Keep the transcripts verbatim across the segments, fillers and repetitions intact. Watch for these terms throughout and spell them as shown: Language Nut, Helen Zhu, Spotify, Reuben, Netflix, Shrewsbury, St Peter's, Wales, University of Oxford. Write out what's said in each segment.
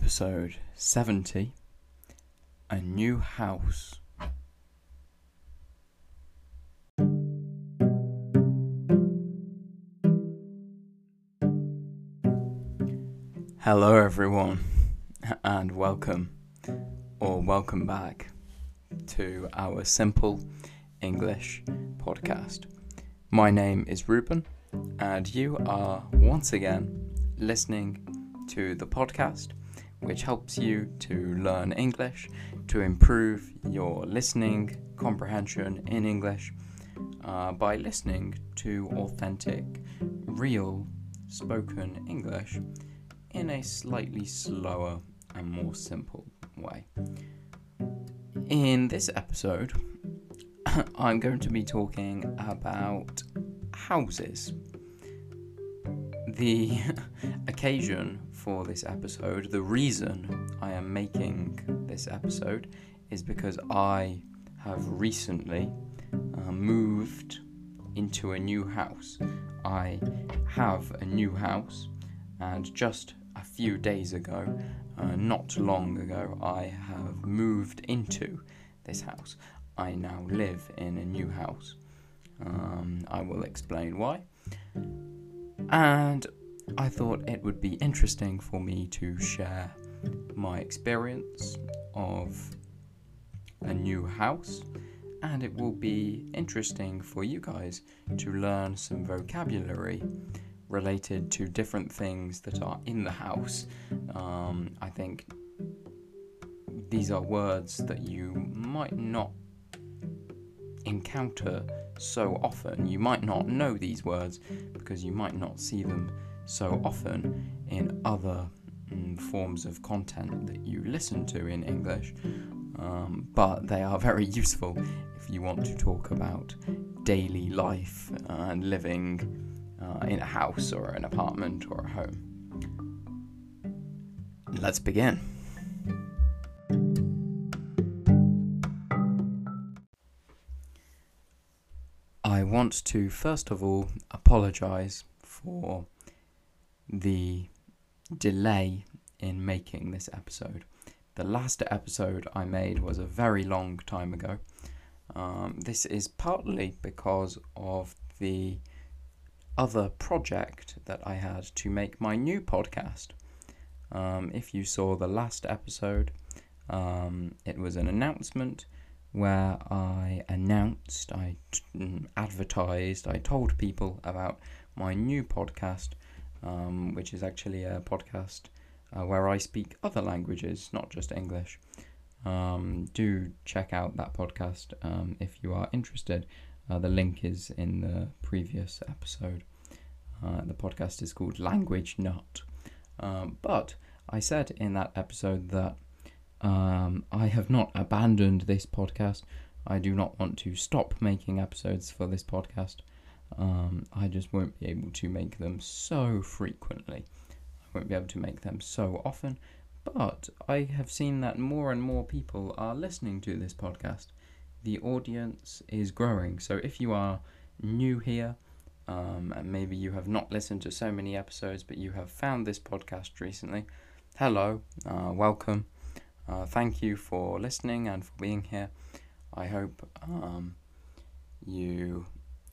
Episode seventy, A New House. Hello everyone, and welcome, or welcome back, to our Simple English podcast. My name is Ruben, and you are once again listening to the podcast, which helps you to learn English, to improve your listening comprehension in English uh, by listening to authentic, real spoken English in a slightly slower and more simple way. In this episode, I'm going to be talking about houses. The occasion for this episode, the reason I am making this episode, is because I have recently uh, moved into a new house. I have a new house, and just a few days ago, uh, not long ago, I have moved into this house. I now live in a new house. Um, I will explain why. And I thought it would be interesting for me to share my experience of a new house, and it will be interesting for you guys to learn some vocabulary related to different things that are in the house. Um, I think these are words that you might not encounter so often. You might not know these words because you might not see them so often in other mm, forms of content that you listen to in English, um, but they are very useful if you want to talk about daily life and living uh, in a house or an apartment or a home. Let's begin. I want to first of all apologise for the delay in making this episode. The last episode I made was a very long time ago. Um, this is partly because of the other project that I had to make my new podcast. Um, if you saw the last episode, um, it was an announcement where I announced, I t- advertised, I told people about my new podcast, um, which is actually a podcast uh, where I speak other languages, not just English. Um, do check out that podcast um, if you are interested. Uh, the link is in the previous episode. Uh, the podcast is called Language Nut. Um, but I said in that episode that Um, I have not abandoned this podcast. I do not want to stop making episodes for this podcast. Um, I just won't be able to make them so frequently. I won't be able to make them so often. But I have seen that more and more people are listening to this podcast. The audience is growing. So if you are new here, um, and maybe you have not listened to so many episodes, but you have found this podcast recently, hello, uh, welcome. Uh, thank you for listening and for being here. I hope um, you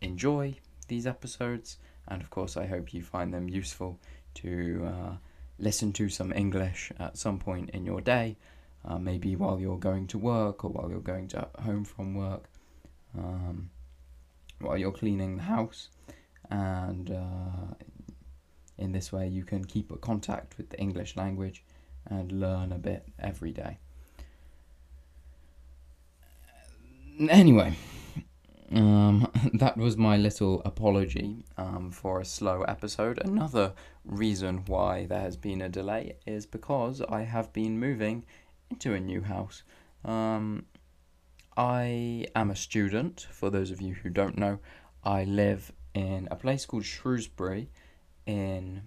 enjoy these episodes, and of course I hope you find them useful to uh, listen to some English at some point in your day, uh, maybe while you're going to work or while you're going to home from work, um, while you're cleaning the house, and uh, in this way you can keep in contact with the English language and learn a bit every day. Anyway, um, that was my little apology um, for a slow episode. Another reason why there has been a delay is because I have been moving into a new house. Um, I am a student, for those of you who don't know. I live in a place called Shrewsbury in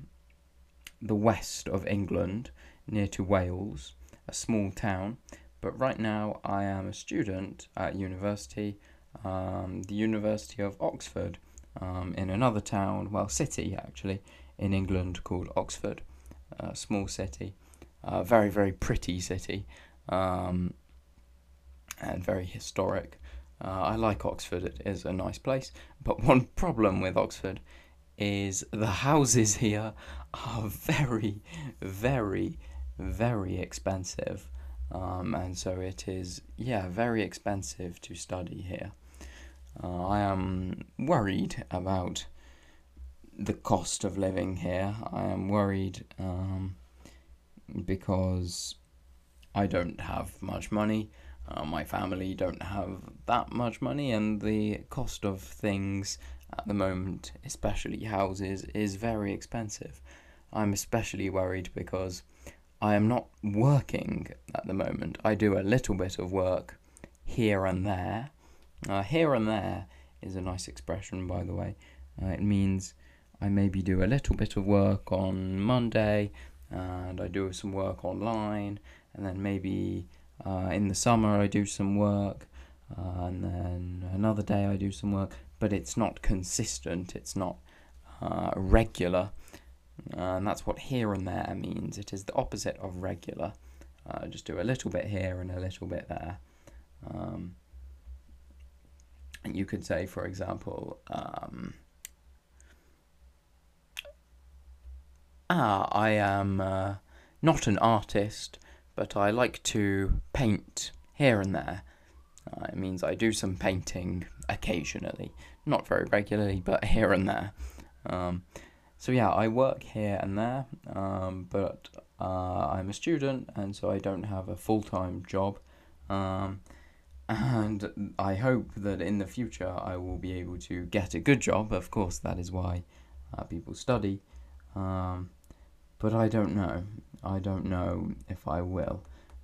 the west of England, near to Wales, a small town, but right now I am a student at university, um, the University of Oxford, um, in another town, well, city actually, in England called Oxford, a small city, uh, very, very pretty city, um, and very historic. Uh, I like Oxford, it is a nice place, but one problem with Oxford is the houses here are very, very, very expensive. Um, and so it is, yeah, very expensive to study here. Uh, I am worried about the cost of living here. I am worried um, because I don't have much money. Uh, my family don't have that much money, and the cost of things at the moment, especially houses, is very expensive. I'm especially worried because I am not working at the moment. I do a little bit of work here and there. Uh, here and there is a nice expression, by the way. Uh, it means I maybe do a little bit of work on Monday, and I do some work online, and then maybe uh, in the summer I do some work, uh, and then another day I do some work, but it's not consistent, it's not uh, regular. Uh, and that's what here and there means. It is the opposite of regular. Uh, just do a little bit here and a little bit there. Um, and you could say, for example, um, ah, I am uh, not an artist, but I like to paint here and there. Uh, it means I do some painting occasionally, not very regularly, but here and there. Um, So yeah, I work here and there, um, but uh, I'm a student, and so I don't have a full-time job. Um, and I hope that in the future I will be able to get a good job. Of course, that is why uh, people study. Um, but I don't know. I don't know if I will.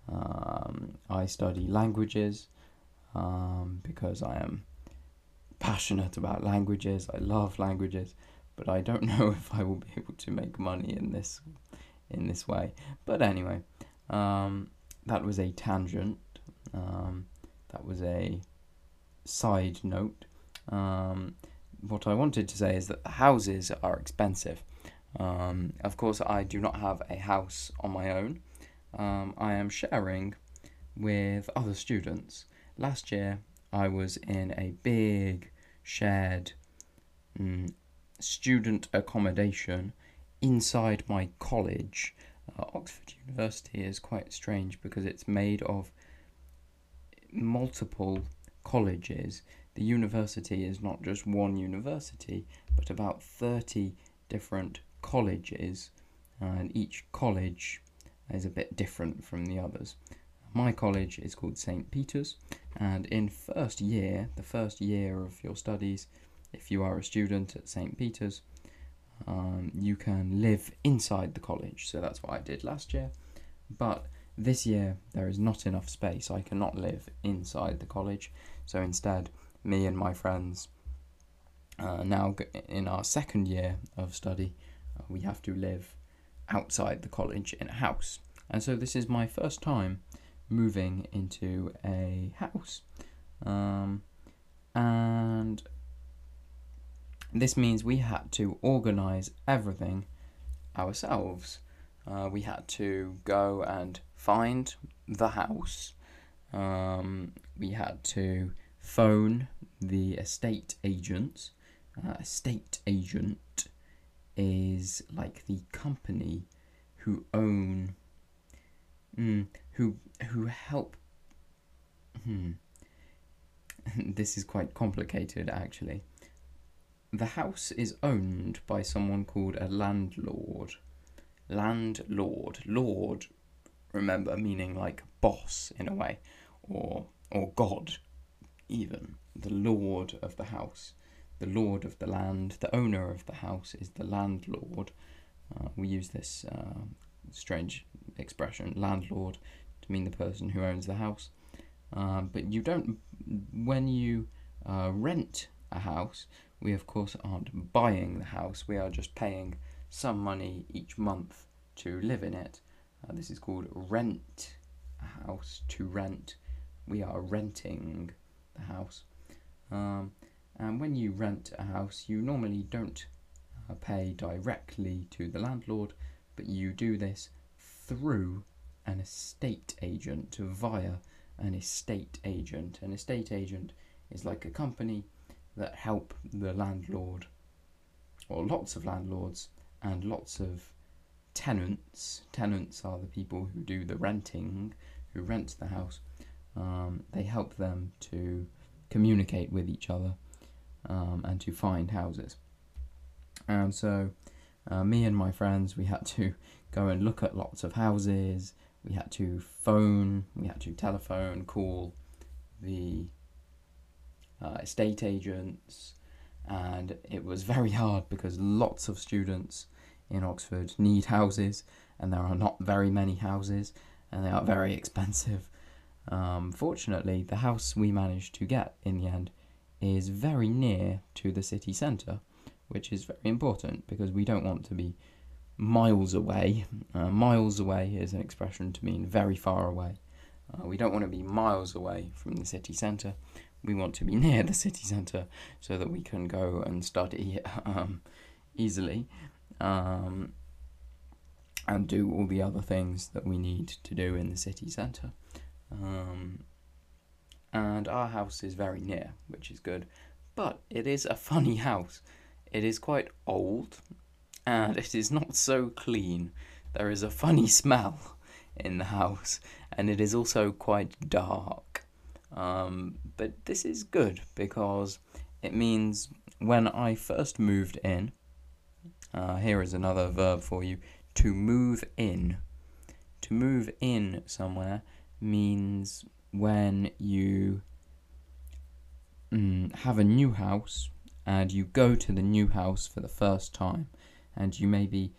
Um, I study languages um, because I am passionate about languages. I love languages. But I don't know if I will be able to make money in this in this way. But anyway, um, that was a tangent. Um, that was a side note. Um, what I wanted to say is that the houses are expensive. Um, of course, I do not have a house on my own. Um, I am sharing with other students. Last year, I was in a big shared mm, student accommodation inside my college. Uh, Oxford University is quite strange because it's made of multiple colleges. The university is not just one university, but about thirty different colleges, uh, and each college is a bit different from the others. My college is called St Peter's, and in first year, the first year of your studies, if you are a student at St Peter's, um, you can live inside the college. So that's what I did last year. But this year, there is not enough space. I cannot live inside the college. So instead, me and my friends, uh, now in our second year of study, uh, we have to live outside the college in a house. And so this is my first time moving into a house. Um, and... This means we had to organise everything ourselves. Uh, we had to go and find the house. Um, we had to phone the estate agents. Uh, estate agent is like the company who own, mm, who who help. Hmm. This is quite complicated, actually. The house is owned by someone called a landlord. Landlord. Lord, remember, meaning like boss in a way, or or God, even. The lord of the house. The lord of the land. The owner of the house is the landlord. Uh, we use this uh, strange expression, landlord, to mean the person who owns the house. Uh, but you don't, when you uh, rent a house, we of course aren't buying the house, we are just paying some money each month to live in it. Uh, this is called rent a house, to rent. We are renting the house. Um, and when you rent a house, you normally don't uh, pay directly to the landlord, but you do this through an estate agent to via an estate agent. An estate agent is like a company that help the landlord, or lots of landlords and lots of tenants. Tenants are the people who do the renting, who rent the house. Um, they help them to communicate with each other um, and to find houses. And so uh, me and my friends, we had to go and look at lots of houses. We had to phone, we had to telephone, call the uh, estate agents, and it was very hard because lots of students in Oxford need houses, and there are not very many houses, and they are very expensive. Um, fortunately, the house we managed to get in the end is very near to the city centre, which is very important because we don't want to be miles away. Uh, miles away is an expression to mean very far away. Uh, we don't want to be miles away from the city centre. We want to be near the city centre so that we can go and study um, easily um, and do all the other things that we need to do in the city centre. Um, and our house is very near, which is good, but it is a funny house. It is quite old, and it is not so clean. There is a funny smell in the house, and it is also quite dark. Um, but this is good, because it means when I first moved in, uh, here is another verb for you, to move in. To move in somewhere means when you mm, have a new house, and you go to the new house for the first time, and you maybe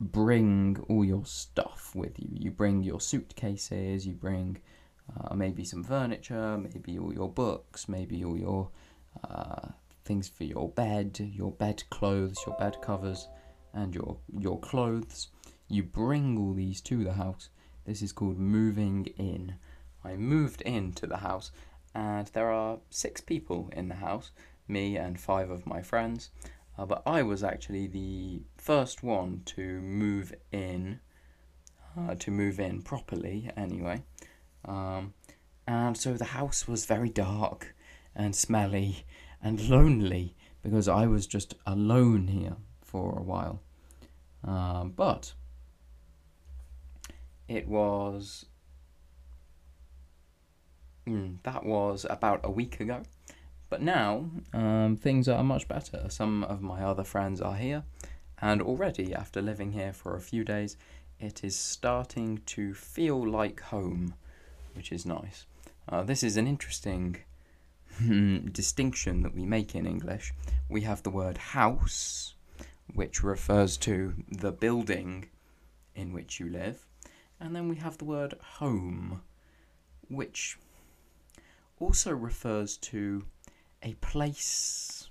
bring all your stuff with you. You bring your suitcases, you bring uh, maybe some furniture, maybe all your books, maybe all your uh, things for your bed, your bed clothes, your bed covers, and your, your clothes. You bring all these to the house. This is called moving in. I moved into the house, and there are six people in the house, me and five of my friends, uh, but I was actually the first one to move in, uh, to move in properly anyway, um, and so the house was very dark and smelly and lonely because I was just alone here for a while, um, but it was, mm, that was about a week ago. But now, um, things are much better. Some of my other friends are here, and already, after living here for a few days, it is starting to feel like home, which is nice. Uh, this is an interesting distinction that we make in English. We have the word house, which refers to the building in which you live, and then we have the word home, which also refers to a place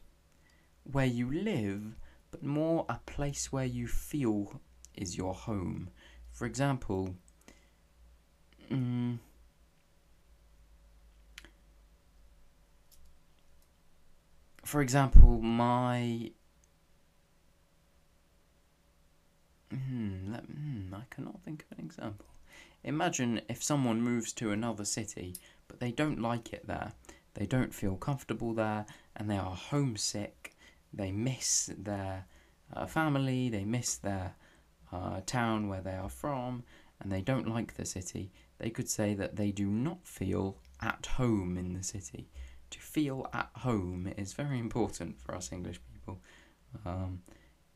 where you live, but more a place where you feel is your home. For example, um, for example, my, hmm, let, hmm, I cannot think of an example. Imagine if someone moves to another city, but they don't like it there. They don't feel comfortable there, and they are homesick. They miss their uh, family, they miss their uh, town where they are from, and they don't like the city. They could say that they do not feel at home in the city. To feel at home is very important for us English people. Um,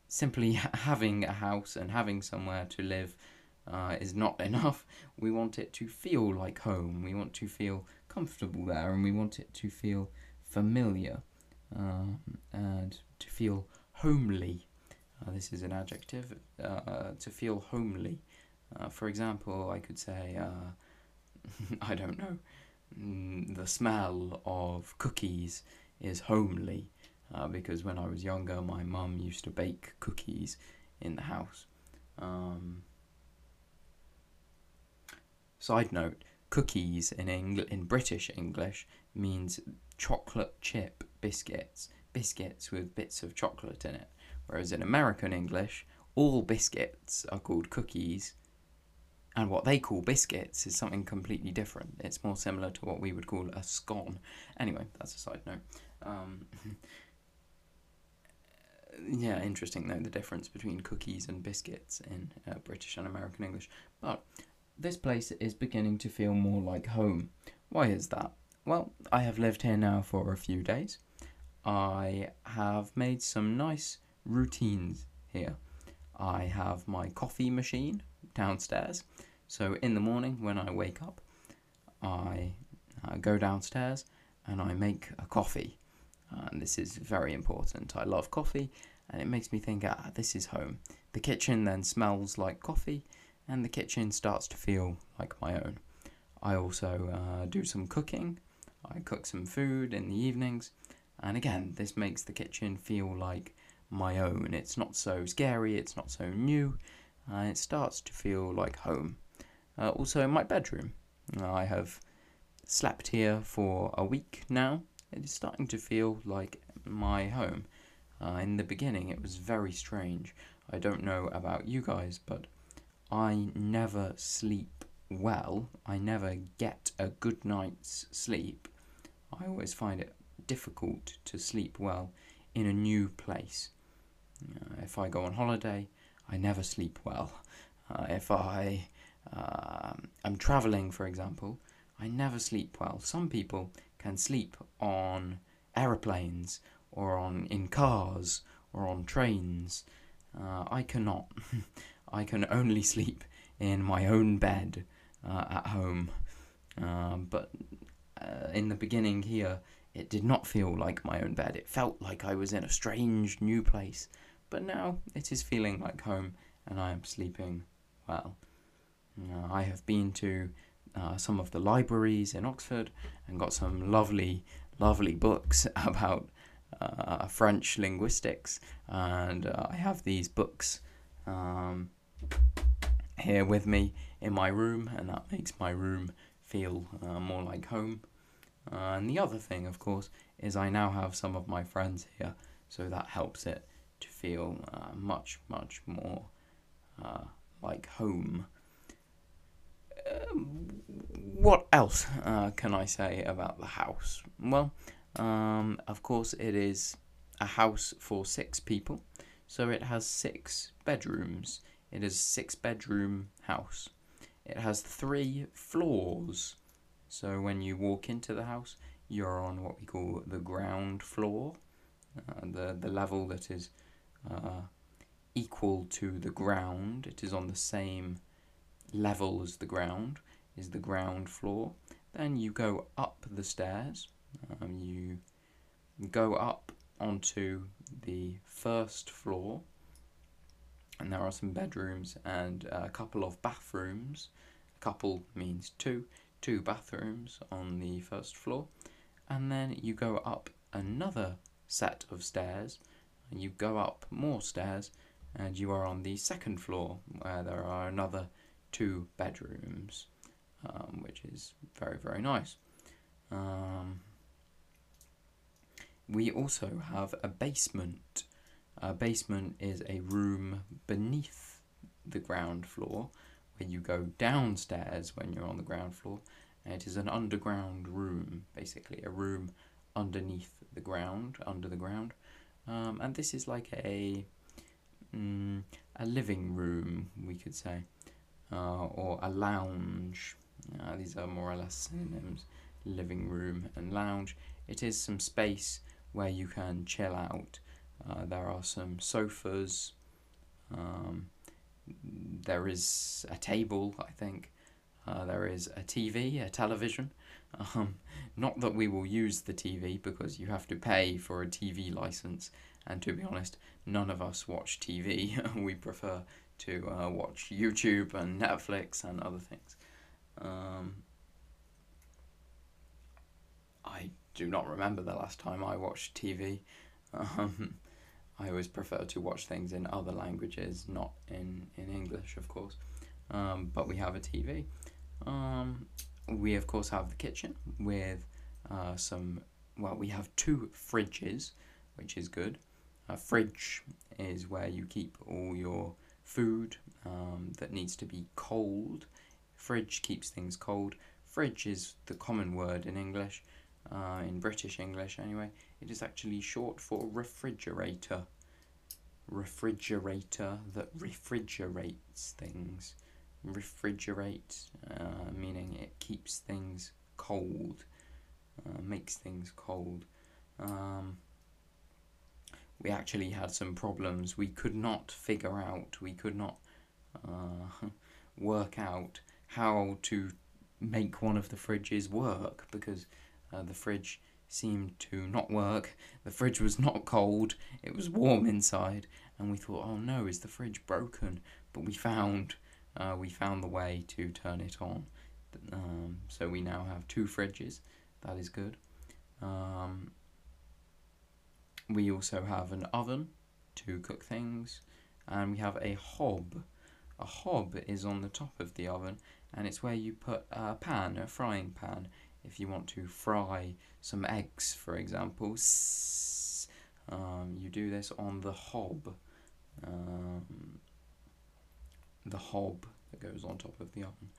simply having a house and having somewhere to live Uh, is not enough. We want it to feel like home. We want to feel comfortable there, and we want it to feel familiar uh, and to feel homely. Uh, this is an adjective, uh, uh, to feel homely. Uh, for example, I could say, uh, I don't know, mm, the smell of cookies is homely, uh, because when I was younger, my mum used to bake cookies in the house. Um, Side note, cookies in Engl- in British English means chocolate chip biscuits, biscuits with bits of chocolate in it. Whereas in American English, all biscuits are called cookies, And what they call biscuits is something completely different. It's more similar to what we would call a scone. Anyway, that's a side note. Um, yeah, interesting though, the difference between cookies and biscuits in uh, British and American English. But this place is beginning to feel more like home. Why is that? Well, I have lived here now for a few days. I have made some nice routines here. I have my coffee machine downstairs, so in the morning when I wake up, I uh, go downstairs and I make a coffee. Uh, and this is very important. I love coffee, and it makes me think, ah, this is home. The kitchen then smells like coffee, and the kitchen starts to feel like my own. I also uh, do some cooking. I cook some food in the evenings, and again, this makes the kitchen feel like my own. It's not so scary, it's not so new, uh, it starts to feel like home. Uh, also in my bedroom, I have slept here for a week now. It is starting to feel like my home. Uh, in the beginning it was very strange. I don't know about you guys, but I never sleep well. I never get a good night's sleep. I always find it difficult to sleep well in a new place. Uh, if I go on holiday, I never sleep well. Uh, if I uh, am travelling, for example, I never sleep well. Some people can sleep on aeroplanes, or on in cars, or on trains. Uh, I cannot. I can only sleep in my own bed uh, at home. Uh, but uh, in the beginning here, it did not feel like my own bed. It felt like I was in a strange new place. But now it is feeling like home, and I am sleeping well. Uh, I have been to uh, some of the libraries in Oxford and got some lovely, lovely books about uh, French linguistics. And uh, I have these books um, here with me in my room, and that makes my room feel uh, more like home. Uh, and the other thing, of course, is I now have some of my friends here, so that helps it to feel uh, much, much more uh, like home. Uh, what else uh, can I say about the house? Well, um, of course, it is a house for six people, so it has six bedrooms. It is a six-bedroom house. It has three floors. So when you walk into the house, you're on what we call the ground floor, uh, the, the level that is uh, equal to the ground. It is on the same level as the ground, is the ground floor. Then you go up the stairs, um, you go up onto the first floor, and there are some bedrooms and a couple of bathrooms. A couple means two. Two bathrooms on the first floor, and then you go up another set of stairs, and you go up more stairs, and you are on the second floor, where there are another two bedrooms, um, which is very, very nice. Um, we also have a basement. A basement is a room beneath the ground floor. You go downstairs when you're on the ground floor, and it is an underground room, basically a room underneath the ground, under the ground, um, and this is like a mm, a living room, we could say, uh, or a lounge. Uh, these are more or less synonyms, living room and lounge. It is some space where you can chill out. Uh, there are some sofas. Um, There is a table, I think. Uh, there is a T V, a television. Um, not that we will use the T V, because you have to pay for a T V license. And to be honest, none of us watch T V. We prefer to uh, watch YouTube and Netflix and other things. Um, I do not remember the last time I watched T V. Um, I always prefer to watch things in other languages, not in, in English, of course. Um, but we have a T V. Um, we, of course, have the kitchen with uh, some... Well, we have two fridges, which is good. A fridge is where you keep all your food um, that needs to be cold. Fridge keeps things cold. Fridge is the common word in English, uh, in British English anyway. It is actually short for refrigerator. Refrigerator that refrigerates things. Refrigerate, uh, meaning it keeps things cold, uh, makes things cold. Um, we actually had some problems. We could not figure out, we could not uh, work out how to make one of the fridges work, because uh, the fridge seemed to not work. The fridge was not cold, it was warm inside, and we thought, oh no, is the fridge broken? But we found Uh, we found the way to turn it on, um, so we now have two fridges. That is good. Um, we also have an oven to cook things, and we have a hob. A hob is on the top of the oven, and it's where you put a pan, a frying pan, if you want to fry some eggs, for example. Um, you do this on the hob. Um, the hob that goes on top of the oven.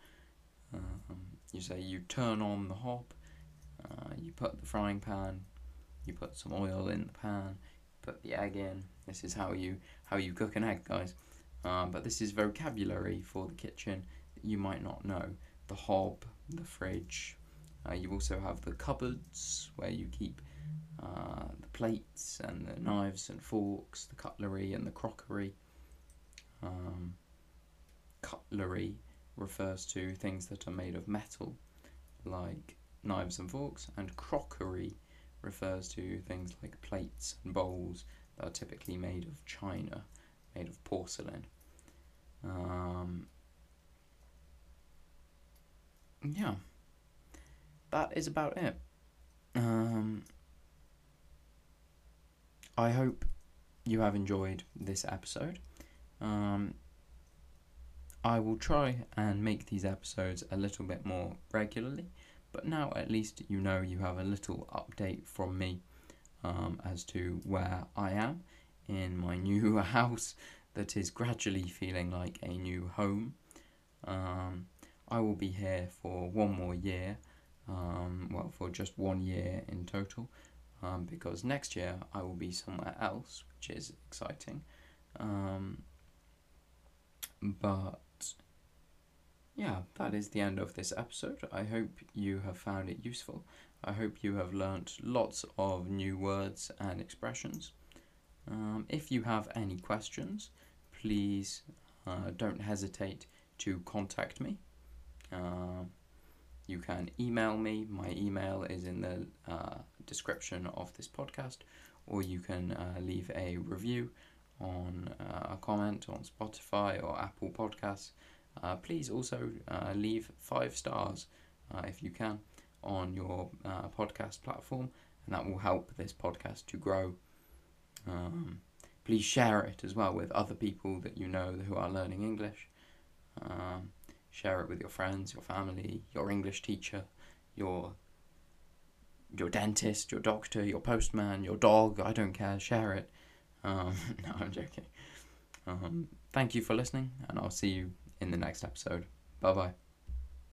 Um, you say you turn on the hob, uh, you put the frying pan, you put some oil in the pan, put the egg in. This is how you how you cook an egg, guys. Um, but this is vocabulary for the kitchen that you might not know. The hob, the fridge. Uh, you also have the cupboards where you keep uh, the plates and the knives and forks, the cutlery and the crockery. Um, Cutlery refers to things that are made of metal, like knives and forks, and crockery refers to things like plates and bowls that are typically made of china, made of porcelain. Um, yeah, that is about it. Um, I hope you have enjoyed this episode. Um, I will try and make these episodes a little bit more regularly, but now at least you know you have a little update from me um, as to where I am in my new house that is gradually feeling like a new home. Um, I will be here for one more year, um, well, for just one year in total, um, because next year I will be somewhere else, which is exciting. Um, but... Yeah, that is the end of this episode. I hope you have found it useful. I hope you have learnt lots of new words and expressions. Um, if you have any questions, please uh, don't hesitate to contact me. Uh, you can email me. My email is in the uh, description of this podcast, or you can uh, leave a review on uh, a comment on Spotify or Apple Podcasts. Uh, please also uh, leave five stars uh, if you can on your uh, podcast platform, and that will help this podcast to grow. Um, please share it as well with other people that you know who are learning English. Um, share it with your friends, your family, your English teacher, your your dentist, your doctor, your postman, your dog. I don't care. Share it. Um, no, I'm joking. Um, thank you for listening, and I'll see you in the next episode. Bye bye.